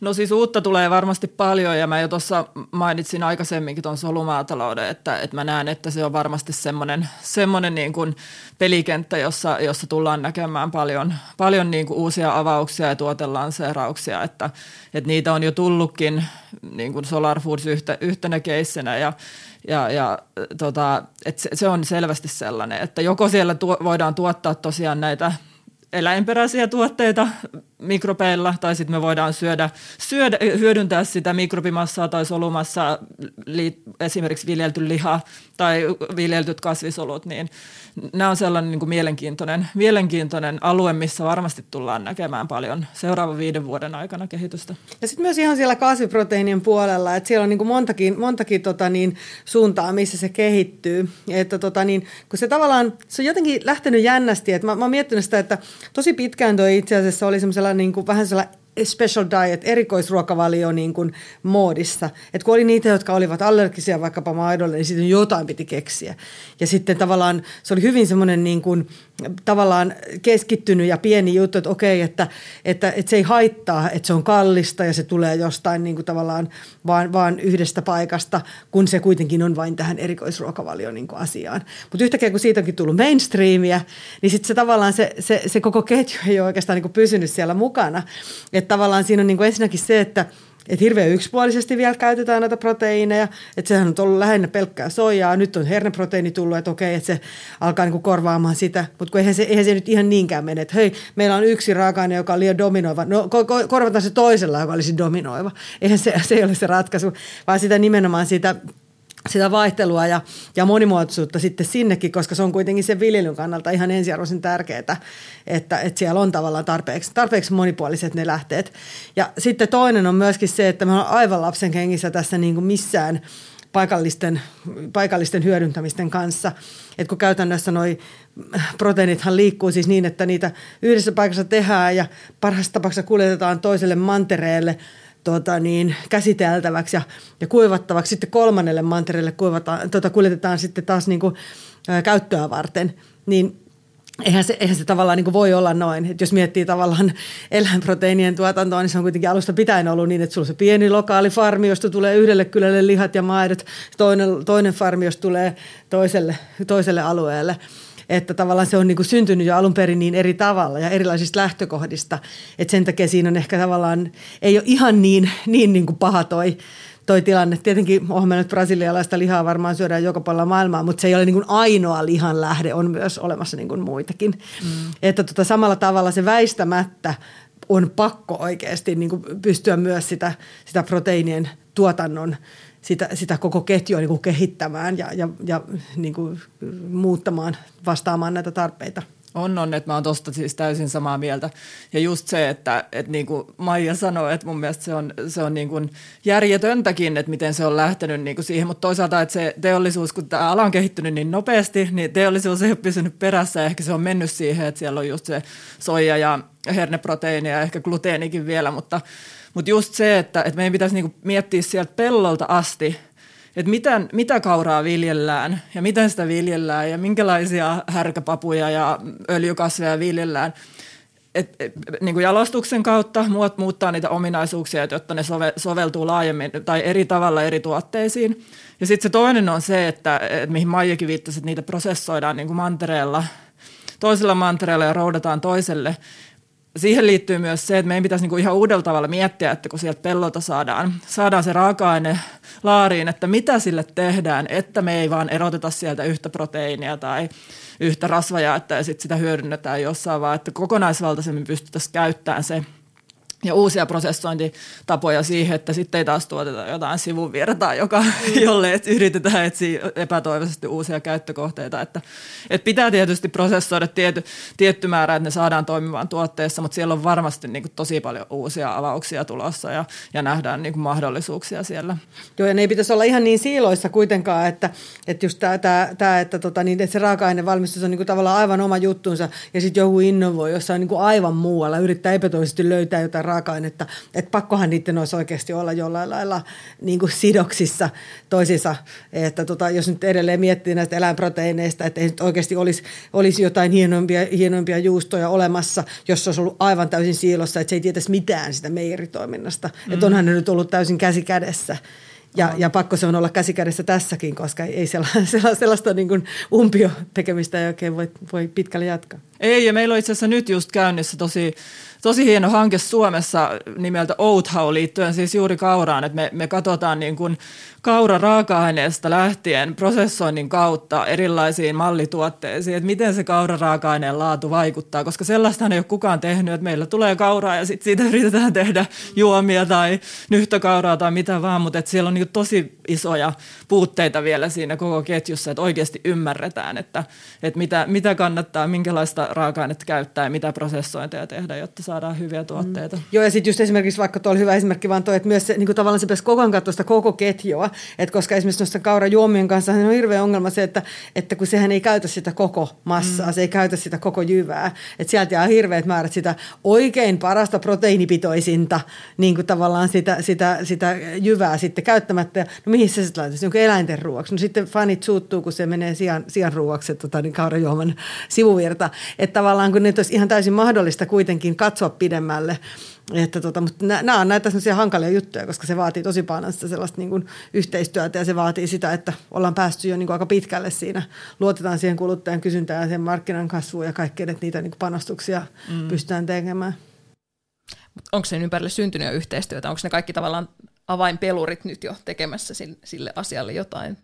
No siis uutta tulee varmasti paljon ja mä jo tuossa mainitsin aikaisemminkin tuon solumaatalouden, että, että mä näen, että se on varmasti semmoinen, semmoinen niin kuin pelikenttä, jossa, jossa tullaan näkemään paljon, paljon niin kuin uusia avauksia ja tuotelanseerauksia, että, että niitä on jo tullutkin niin kuin Solar Foods yhtä, yhtenä keissinä ja Ja, ja tota, että se, se on selvästi sellainen, että joko siellä tuo, voidaan tuottaa tosiaan näitä eläinperäisiä tuotteita mikrobeilla, tai sitten me voidaan syödä, syödä, hyödyntää sitä mikrobimassaa tai solumassa li, esimerkiksi viljelty liha tai viljeltyt kasvisolut, niin nämä on sellainen niin kuin mielenkiintoinen, mielenkiintoinen alue, missä varmasti tullaan näkemään paljon seuraavan viiden vuoden aikana kehitystä. Ja sitten myös ihan siellä kasviproteiinien puolella, että siellä on niin kuin montakin, montakin tota niin, suuntaa, missä se kehittyy. Että tota niin, kun se tavallaan, se on jotenkin lähtenyt jännästi, että mä, mä oon miettinyt sitä, että tosi pitkään toi itse asiassa oli semmoisella niin kuin vähän sellainen special diet, erikoisruokavalio niin kuin moodissa. Et kun oli niitä, jotka olivat allergisia vaikkapa maidolle, niin sitten jotain piti keksiä. Ja sitten tavallaan se oli hyvin semmoinen niin kuin tavallaan keskittynyt ja pieni juttu, että okei, että, että, että se ei haittaa, että se on kallista ja se tulee jostain niin kuin tavallaan vaan, vaan yhdestä paikasta, kun se kuitenkin on vain tähän erikoisruokavalio niin kuin asiaan. Mutta yhtäkkiä, kun siitä onkin tullut mainstreamia, niin sitten se tavallaan se, se, se koko ketju ei ole oikeastaan niin kuin pysynyt siellä mukana. Että tavallaan siinä on niin kuin ensinnäkin se, että et hirveän yksipuolisesti vielä käytetään näitä proteiineja, että sehän on ollut lähinnä pelkkää soijaa, nyt on herneproteiini tullut, että okei, että se alkaa niinku korvaamaan sitä, mutta eihän se, eihän se nyt ihan niinkään mene, että hei, meillä on yksi raaka-aine, joka on liian dominoiva, no ko- korvataan se toisella, joka olisi dominoiva, eihän se, se ei ole se ratkaisu, vaan sitä nimenomaan sitä, sitä vaihtelua ja, ja monimuotoisuutta sitten sinnekin, koska se on kuitenkin sen viljelyn kannalta ihan ensiarvoisen tärkeää, että, että siellä on tavallaan tarpeeksi, tarpeeksi monipuoliset ne lähteet. Ja sitten toinen on myöskin se, että me ollaan aivan lapsen kengissä tässä niin kuin missään paikallisten, paikallisten hyödyntämisten kanssa, että kun käytännössä noi proteiinithan liikkuu siis niin, että niitä yhdessä paikassa tehdään ja parhaassa tapauksessa kuljetetaan toiselle mantereelle, Tota niin, käsiteltäväksi ja, ja kuivattavaksi. Sitten kolmannelle mantereelle kuivataan, tota, kuljetetaan sitten taas niin kuin, ä, käyttöä varten, niin eihän se, eihän se tavallaan niin kuin voi olla noin. Et jos miettii tavallaan eläinproteiinien tuotantoa, niin se on kuitenkin alusta pitäen ollut niin, että sulla on se pieni lokaali farmi, josta tulee yhdelle kylälle lihat ja maidot, toinen, toinen farmi, josta tulee toiselle, toiselle alueelle. Että tavallaan se on niin kuin syntynyt jo alun perin niin eri tavalla ja erilaisista lähtökohdista, että sen takia siinä on ehkä tavallaan, ei ole ihan niin, niin, niin kuin paha toi, toi tilanne. Tietenkin olemme nyt brasilialaista lihaa varmaan syödään joka puolella maailmaa, mutta se ei ole niin kuin ainoa lihan lähde, on myös olemassa niin kuin muitakin. Mm. Että tota, samalla tavalla se väistämättä on pakko oikeasti niin kuin pystyä myös sitä, sitä proteiinien tuotannon, sitä, sitä koko ketjua niin kuin kehittämään ja, ja, ja niin kuin muuttamaan, vastaamaan näitä tarpeita. On, on, että mä oon tosta siis täysin samaa mieltä. Ja just se, että, että niin kuin Maija sanoi, että mun mielestä se on, se on niin kuin järjetöntäkin, että miten se on lähtenyt niin kuin siihen. Mutta toisaalta, että se teollisuus, kun tämä ala on kehittynyt niin nopeasti, niin teollisuus ei ole pysynyt perässä. Ehkä se on mennyt siihen, että siellä on just se soija ja herneproteiini ja ehkä gluteenikin vielä. Mutta, mutta just se, että, että meidän pitäisi niin kuin miettiä sieltä pellolta asti, että mitä, mitä kauraa viljellään ja miten sitä viljellään ja minkälaisia härkäpapuja ja öljykasveja viljellään. Et, et, niin kuin jalostuksen kautta muut muuttaa niitä ominaisuuksia, jotta ne sove, soveltuu laajemmin tai eri tavalla eri tuotteisiin. Ja sitten se toinen on se, että et mihin Maijakin viittasi, että niitä prosessoidaan niin kuin mantereella, toisella mantereella ja roudataan toiselle. Siihen liittyy myös se, että meidän pitäisi niinku ihan uudella tavalla miettiä, että kun sieltä pellolta saadaan, saadaan se raaka-aine laariin, että mitä sille tehdään, että me ei vaan eroteta sieltä yhtä proteiinia tai yhtä rasvajaetta ja sitten sitä hyödynnetään jossain, vaan että kokonaisvaltaisemmin pystyttäisiin käyttämään se ja uusia prosessointitapoja siihen, että sitten ei taas tuoteta jotain sivuvirtaa, joka, jolle yritetään etsiä epätoivoisesti uusia käyttökohteita. Että, että pitää tietysti prosessoida tiety, tietty määrä, että ne saadaan toimimaan tuotteessa, mutta siellä on varmasti niin kuin tosi paljon uusia avauksia tulossa ja, ja nähdään niin kuin mahdollisuuksia siellä. Joo, ja ne ei pitäisi olla ihan niin siiloissa kuitenkaan, että, että just tämä, että, tota, niin, että se raaka-ainevalmistus on niin kuin tavallaan aivan oma juttunsa ja sitten joku innovoi jossain niin kuin aivan muualla, yrittää epätoisesti löytää jotain raaka-ainetta, että pakkohan niiden olisi oikeasti olla jollain lailla niin kuin sidoksissa toisissa, että tota, jos nyt edelleen miettii näistä eläinproteiineista, että ei nyt oikeasti olisi, olisi jotain hienompia, hienompia juustoja olemassa, jos se olisi ollut aivan täysin siilossa, että se ei tietäisi mitään sitä meijeritoiminnasta, mm. että onhan ne nyt ollut täysin käsi kädessä. Ja, ja pakko se on olla käsikädessä tässäkin, koska ei sellaista, sellaista, sellaista niin kuin umpiotekemistä ei oikein voi, voi pitkälle jatkaa. Ei, ja meillä on itse asiassa nyt just käynnissä tosi, tosi hieno hanke Suomessa nimeltä Oathau liittyen siis juuri kauraan, että me, me katsotaan niin kuin kaura raaka-aineesta lähtien prosessoinnin kautta erilaisiin mallituotteisiin, että miten se kaura raaka-aineen laatu vaikuttaa, koska sellaista ei ole kukaan tehnyt, että meillä tulee kauraa ja sitten siitä yritetään tehdä juomia tai nyhtökauraa tai mitä vaan, mutta että siellä on niin kuin tosi isoja puutteita vielä siinä koko ketjussa, että oikeasti ymmärretään, että, että mitä, mitä kannattaa, minkälaista raaka-ainetta käyttää ja mitä prosessointeja tehdä, jotta saadaan hyviä tuotteita. Mm. Joo, ja sitten just esimerkiksi, vaikka tuo oli hyvä esimerkki, vaan tuo, että myös se, niin kuin tavallaan se pitäisi kokoon katsoa sitä koko ketjua, että koska esimerkiksi noissa kaurajuomien kanssa on hirveä ongelma se, että, että kun sehän ei käytä sitä koko massaa, mm. se ei käytä sitä koko jyvää, että sieltä jää hirveät määrät sitä oikein parasta proteiinipitoisinta, niin kuin tavallaan sitä, sitä, sitä jyvää sitten käyttämättä. No mihin se sitten laitaisi? Onko eläinten ruuaksi? No sitten fanit suuttuu, kun se menee sian, sian ruuaksi, tota, niin kaurajuoman sivuvirta. Että tavallaan kun nyt olisi ihan täysin mahdollista kuitenkin katsoa pidemmälle. Että tota, mutta nämä on näitä sellaisia hankalia juttuja, koska se vaatii tosi paljon sitä sellaista niin kuin yhteistyötä ja se vaatii sitä, että ollaan päästy jo niin kuin aika pitkälle siinä. Luotetaan siihen kuluttajan kysyntään ja sen markkinan kasvuun ja kaikkeen, että niitä niin kuin panostuksia mm. pystytään tekemään. Onko sen ympärille syntynyt jo yhteistyötä? Onko ne kaikki tavallaan avainpelurit nyt jo tekemässä sille asialle jotain?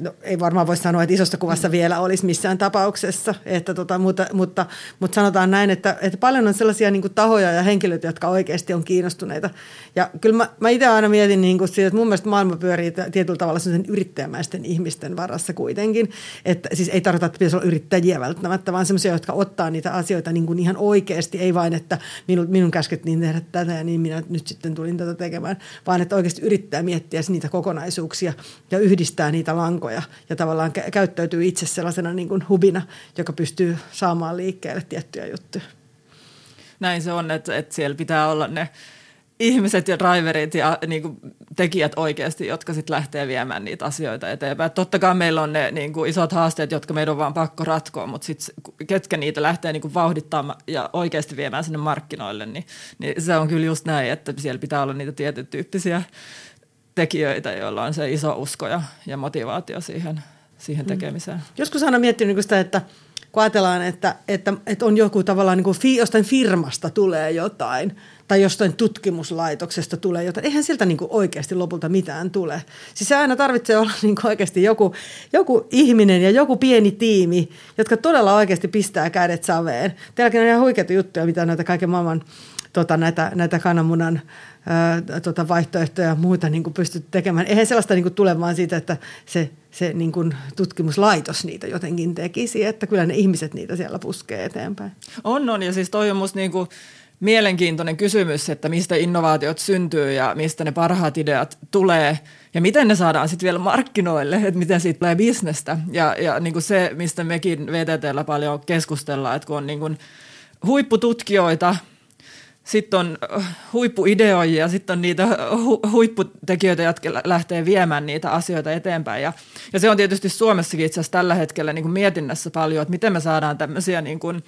No ei varmaan voi sanoa, että isosta kuvassa vielä olisi missään tapauksessa, että tota, mutta, mutta, mutta sanotaan näin, että, että paljon on sellaisia niin kuin tahoja ja henkilöitä, jotka oikeasti on kiinnostuneita. Ja kyllä mä, mä itse aina mietin niin kuin siitä, että mun mielestä maailma pyörii tietyllä tavalla sellaisen yrittäjämäisten ihmisten varassa kuitenkin. Että siis ei tarkoita, että pitäisi olla yrittäjiä välttämättä, vaan sellaisia, jotka ottaa niitä asioita niin kuin ihan oikeasti. Ei vain, että minun, minun käskettiin tehdä tätä ja niin minä nyt sitten tulin tätä tekemään, vaan että oikeasti yrittää miettiä niitä kokonaisuuksia ja yhdistää niitä lankoja. Ja, ja tavallaan käyttäytyy itse sellaisena niin kuin hubina, joka pystyy saamaan liikkeelle tiettyjä juttuja. Näin se on, että, että siellä pitää olla ne ihmiset ja driverit ja niin kuin tekijät oikeasti, jotka sitten lähtee viemään niitä asioita eteenpäin. Totta kai meillä on ne niin kuin isot haasteet, jotka meidän on vaan pakko ratkoa, mutta sitten ketkä niitä lähtee niin kuin vauhdittamaan ja oikeasti viemään sinne markkinoille, niin, niin se on kyllä just näin, että siellä pitää olla niitä tietyn tyyppisiä tekijöitä, joilla on se iso usko ja, ja motivaatio siihen, siihen tekemiseen. Mm. Joskus aina miettinyt niin sitä, että kun ajatellaan, että, että, että on joku tavallaan niin kuin fi, jostain firmasta tulee jotain tai jostain tutkimuslaitoksesta tulee jotain, eihän siltä niin kuin oikeasti lopulta mitään tule. Siis se aina tarvitsee olla niin kuin oikeasti joku, joku ihminen ja joku pieni tiimi, jotka todella oikeasti pistää kädet saveen. Teilläkin on ihan huikeita juttuja, mitä näitä kaiken maailman tota, näitä, näitä kananmunan ää, tota vaihtoehtoja ja muuta niin kuin pystyt tekemään. Eihän sellaista niin kuin tule vaan siitä, että se... se niin kuin tutkimuslaitos niitä jotenkin tekisi, että kyllä ne ihmiset niitä siellä puskee eteenpäin. On, on ja siis toi on musta niin kuin mielenkiintoinen kysymys, että mistä innovaatiot syntyy ja mistä ne parhaat ideat tulee ja miten ne saadaan sitten vielä markkinoille, että miten siitä tulee bisnestä. Ja, ja niin kuin se, mistä mekin V T T:llä paljon keskustellaan, että kun on niin kuin huippututkijoita, sitten on huippuideoijia, sitten on niitä hu- huipputekijöitä, jotka lähtee viemään niitä asioita eteenpäin. Ja, ja se on tietysti Suomessakin itse asiassa tällä hetkellä niin kuin mietinnässä paljon, että miten me saadaan tämmöisiä niin kuin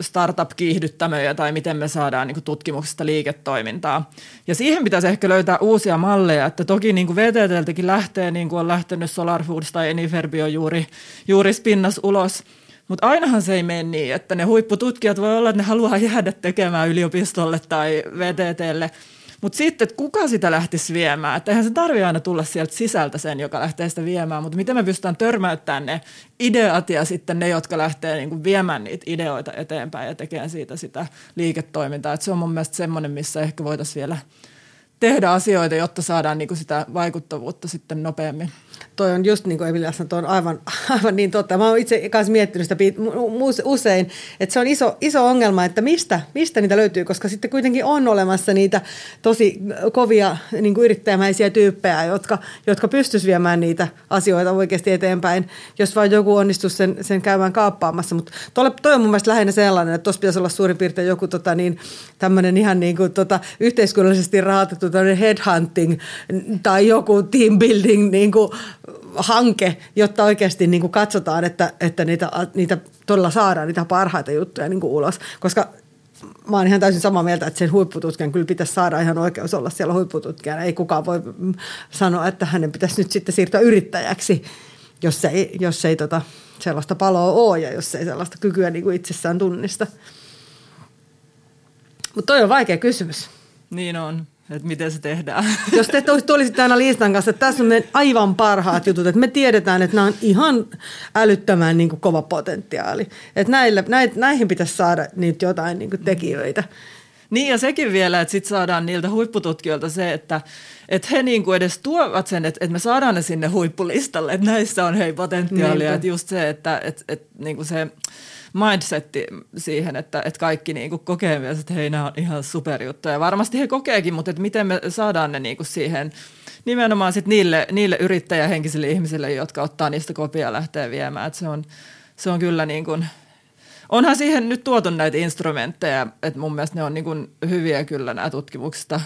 startup-kiihdyttämöjä tai miten me saadaan niin kuin tutkimuksesta liiketoimintaa. Ja siihen pitäisi ehkä löytää uusia malleja, että toki niin kuin V T T:ltäkin lähtee, niin kuin on lähtenyt Solar Foods tai Eniferbio juuri, juuri spinnas ulos. Mutta ainahan se ei mene niin, että ne huippututkijat voi olla, että ne haluaa jäädä tekemään yliopistolle tai V T T:lle. Mutta sitten, että kuka sitä lähtisi viemään? Että eihän se tarvitse aina tulla sieltä sisältä sen, joka lähtee sitä viemään. Mutta miten me pystytään törmäyttämään ne ideat ja sitten ne, jotka lähtee niinku viemään niitä ideoita eteenpäin ja tekemään siitä sitä liiketoimintaa. Et se on mun mielestä semmoinen, missä ehkä voitaisiin vielä tehdä asioita, jotta saadaan niinku sitä vaikuttavuutta sitten nopeammin. Toi on just niin kuin Emilia sanoi, toi on aivan, aivan niin totta. Mä oon itse kanssa miettinyt sitä usein, että se on iso, iso ongelma, että mistä, mistä niitä löytyy, koska sitten kuitenkin on olemassa niitä tosi kovia niin kuin yrittäjämäisiä tyyppejä, jotka, jotka pystyisivät viemään niitä asioita oikeasti eteenpäin, jos vain joku onnistuisi sen, sen käymään kaappaamassa. Mutta toi on mun mielestä lähinnä sellainen, että tuossa pitäisi olla suurin piirtein joku tota, niin, tämmöinen ihan niin kuin, tota, yhteiskunnallisesti rahoitettu tämmöinen headhunting tai joku team building niin kuin hanke, jotta oikeasti niin kuin katsotaan, että, että niitä, niitä todella saadaan, niitä parhaita juttuja niin kuin ulos. Koska mä oon ihan täysin samaa mieltä, että sen huippututkijan kyllä pitäisi saada ihan oikeus olla siellä huippututkijana. Ei kukaan voi sanoa, että hänen pitäisi nyt sitten siirtyä yrittäjäksi, jos ei, jos ei tota sellaista paloa ole ja jos ei sellaista kykyä niin kuin itsessään tunnista. Mutta toi on vaikea kysymys. Niin on. Että miten se tehdään. Jos te tulisitte aina listan kanssa, että tässä on meidän aivan parhaat jutut, että me tiedetään, että nämä on ihan älyttömän niin kuin kova potentiaali. Että näillä, näihin pitäisi saada nyt jotain niin kuin tekijöitä. Niin ja sekin vielä, että sitten saadaan niiltä huippututkijoilta se, että, että he niin kuin edes tuovat sen, että, että me saadaan ne sinne huippulistalle, että näissä on hei potentiaalia. Että just se, että, että, että niin kuin se mindsetti siihen, että, että kaikki niinku kokee myös, että hei, nämä on ihan superjuttuja. Varmasti he kokeekin, mutta että miten me saadaan ne niinku siihen nimenomaan sit niille, niille yrittäjähenkisille ihmisille, jotka ottaa niistä kopia ja lähtee viemään. Et se on, se on kyllä niin kuin, onhan siihen nyt tuotu näitä instrumentteja, että mun mielestä ne on niin kuin hyviä kyllä nämä tutkimuksista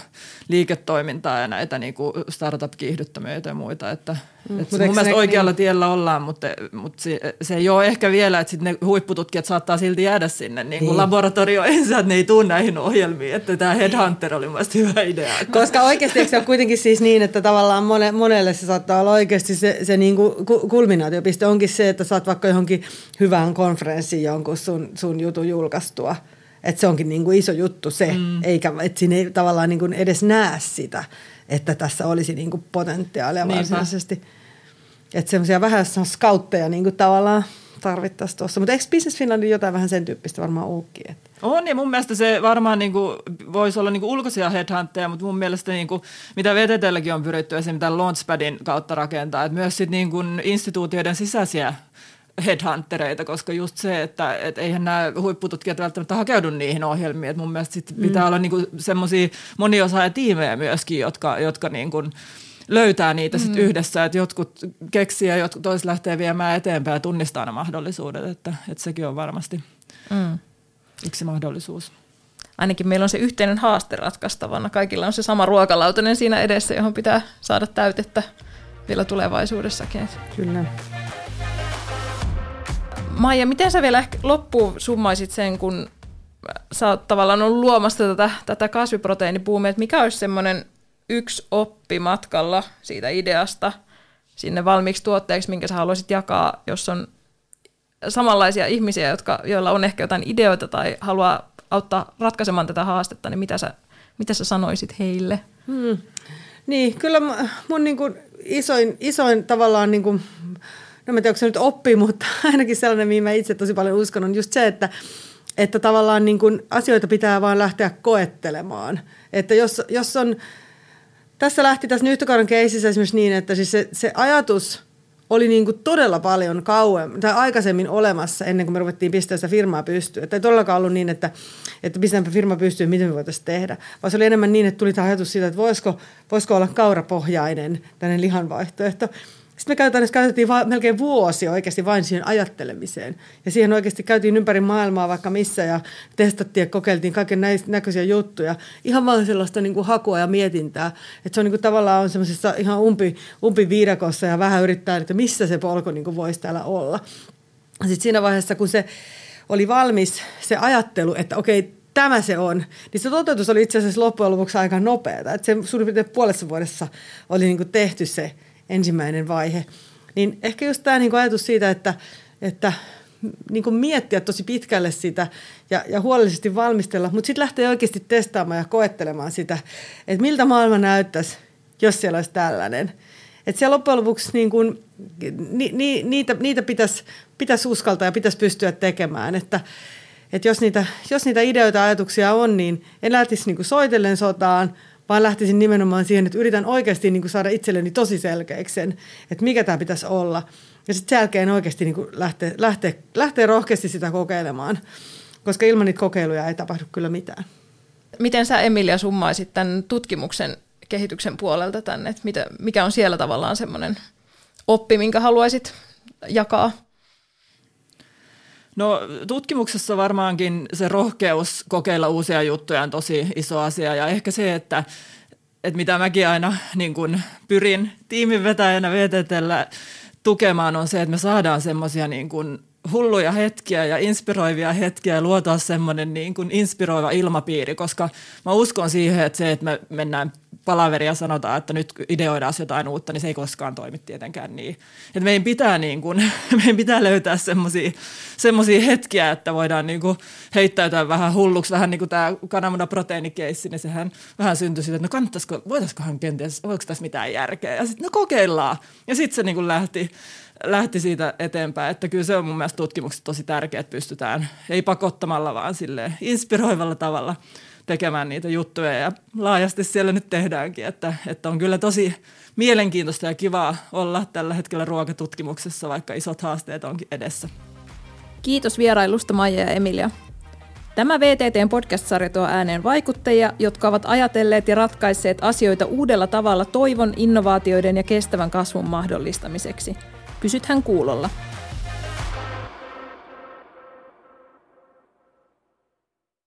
liiketoimintaa ja näitä niin kuin startup-kiihdyttämöitä ja muita, että, mm, että mun mielestä ne, oikealla niin tiellä ollaan, mutta, mutta se, se ei ole ehkä vielä, että sitten ne huippututkijat saattaa silti jäädä sinne niin kuin niin laboratorioihin, että ne ei tule näihin ohjelmiin, että tämä headhunter oli mun mielestä hyvä idea. Koska oikeasti eikö se ole kuitenkin siis niin, että tavallaan monelle se saattaa olla oikeasti se, se niin kuin kulminaatiopiste onkin se, että saat vaikka johonkin hyvään konferenssiin jonkun Sun, sun jutun julkaistua. Että se onkin niin kuin iso juttu se, mm. eikä, että siinä ei tavallaan niin kuin edes näe sitä, että tässä olisi niin kuin potentiaalia varsinaisesti. Että semmoisia vähän skautteja niin kuin tavallaan tarvittaisiin tuossa. Mutta eikö Business Finlandin jotain vähän sen tyyppistä varmaan olekin? Että on ja mun mielestä se varmaan niin kuin voisi olla niin kuin ulkoisia headhuntteja, mutta mun mielestä niin kuin, mitä V T T:lläkin on pyritty esimerkiksi tämän Launchpadin kautta rakentaa, että myös sit niin kuin instituutioiden sisäisiä headhuntereita, koska just se, että et eihän nämä huippututkijat välttämättä hakeudu niihin ohjelmiin, että mun mielestä sit pitää mm. olla niinku semmoisia moniosaajatiimejä myöskin, jotka, jotka niinku löytää niitä sit mm. yhdessä, että jotkut keksii ja jotkut toiset lähtee viemään eteenpäin ja tunnistaa ne mahdollisuudet, että et sekin on varmasti mm. yksi mahdollisuus. Ainakin meillä on se yhteinen haaste ratkaistavana, kaikilla on se sama ruokalautanen siinä edessä, johon pitää saada täytettä vielä tulevaisuudessakin. Kyllä. Maija, miten sä vielä ehkä loppuun summaisit sen, kun sä oot tavallaan ollut luomassa tätä, tätä kasviproteiinibuumia, että mikä olisi semmoinen yksi oppi matkalla siitä ideasta sinne valmiiksi tuotteeksi, minkä sä haluaisit jakaa, jos on samanlaisia ihmisiä, jotka, joilla on ehkä jotain ideoita tai haluaa auttaa ratkaisemaan tätä haastetta, niin mitä sä, mitä sä sanoisit heille? Hmm. Niin, kyllä mun niin kuin isoin, isoin tavallaan, niin kuin, no mä tiedän, onko se nyt oppii, mutta ainakin sellainen, mihin mä itse tosi paljon uskon, on just se, että, että tavallaan niin kuin asioita pitää vaan lähteä koettelemaan. Että jos, jos on, tässä lähti tässä nyhtökauran keisissä esimerkiksi niin, että siis se, se ajatus oli niin kuin todella paljon kauemmin tai aikaisemmin olemassa ennen kuin me ruvettiin pistämään sitä firmaa pystyyn. Että ei todellakaan ollut niin, että, että pistämme firma pystyyn, miten me voitaisiin tehdä. Vaan se oli enemmän niin, että tuli tämä ajatus siitä, että voisiko, voisiko olla kaurapohjainen tämmöinen lihanvaihtoehto. Sitten me käytettiin, käytettiin va- melkein vuosi oikeasti vain siihen ajattelemiseen. Ja siihen oikeasti käytiin ympäri maailmaa vaikka missä ja testattiin ja kokeiltiin kaiken näköisiä juttuja. Ihan vaan sellaista niin kuin hakua ja mietintää. Että se on niin kuin, tavallaan on semmoisessa ihan umpi, umpiviidakossa ja vähän yrittää, että missä se polku niin kuin voisi täällä olla. Sitten siinä vaiheessa, kun se oli valmis, se ajattelu, että okei, tämä se on, niin se toteutus oli itse asiassa loppujen lopuksi aika nopeata. Että se suurin piirtein puolessa vuodessa oli niin kuin tehty se ensimmäinen vaihe, niin ehkä just tämä niinku ajatus siitä, että, että niinku miettiä tosi pitkälle sitä ja, ja huolellisesti valmistella, mutta sitten lähtee oikeasti testaamaan ja koettelemaan sitä, että miltä maailma näyttäisi, jos siellä olisi tällainen. Että siellä loppujen lopuksi niinku, ni, ni, niitä, niitä pitäisi, pitäisi uskaltaa ja pitäisi pystyä tekemään, että et jos, niitä, jos niitä ideoita ja ajatuksia on, niin en lähtisi niinku soitellen sotaan, vaan lähtisin nimenomaan siihen, että yritän oikeasti niin kuin saada itselleni tosi selkeäksi sen, että mikä tämä pitäisi olla. Ja sitten sen jälkeen oikeasti niin kuin lähtee, lähtee, lähtee rohkeasti sitä kokeilemaan, koska ilman niitä kokeiluja ei tapahdu kyllä mitään. Miten sä, Emilia, summaisit tämän tutkimuksen kehityksen puolelta tänne, että mitä, mikä on siellä tavallaan semmoinen oppi, minkä haluaisit jakaa? No tutkimuksessa varmaankin se rohkeus kokeilla uusia juttuja on tosi iso asia ja ehkä se, että, että mitä mäkin aina niin kun pyrin tiiminvetäjänä V T T:llä tukemaan on se, että me saadaan semmoisia niin kun hulluja hetkiä ja inspiroivia hetkiä ja luotaan semmoinen niin kun inspiroiva ilmapiiri, koska mä uskon siihen, että se, että me mennään palaveria ja sanotaan, että nyt ideoidaan jotain uutta, niin se ei koskaan toimi tietenkään niin. Että meidän pitää, niin kuin, meidän pitää löytää semmoisia hetkiä, että voidaan niin kuin heittäytyä vähän hulluksi, vähän niin kuin tämä kananmunaproteiinikeissi, niin sehän vähän syntyi siitä, että no kannattaisiko, voitaisikohan kenties, oliko tässä mitään järkeä? Ja sitten no kokeillaan. Ja sitten se niin kuin lähti, lähti siitä eteenpäin, että kyllä se on mun mielestä tutkimuksessa tosi tärkeää, että pystytään ei pakottamalla, vaan silleen inspiroivalla tavalla tekemään niitä juttuja ja laajasti siellä nyt tehdäänkin, että, että on kyllä tosi mielenkiintoista ja kivaa olla tällä hetkellä ruokatutkimuksessa, vaikka isot haasteet onkin edessä. Kiitos vierailusta, Maija ja Emilia. Tämä V T T:n podcast-sarja tuo ääneen vaikuttajia, jotka ovat ajatelleet ja ratkaisseet asioita uudella tavalla toivon, innovaatioiden ja kestävän kasvun mahdollistamiseksi. Pysythän kuulolla.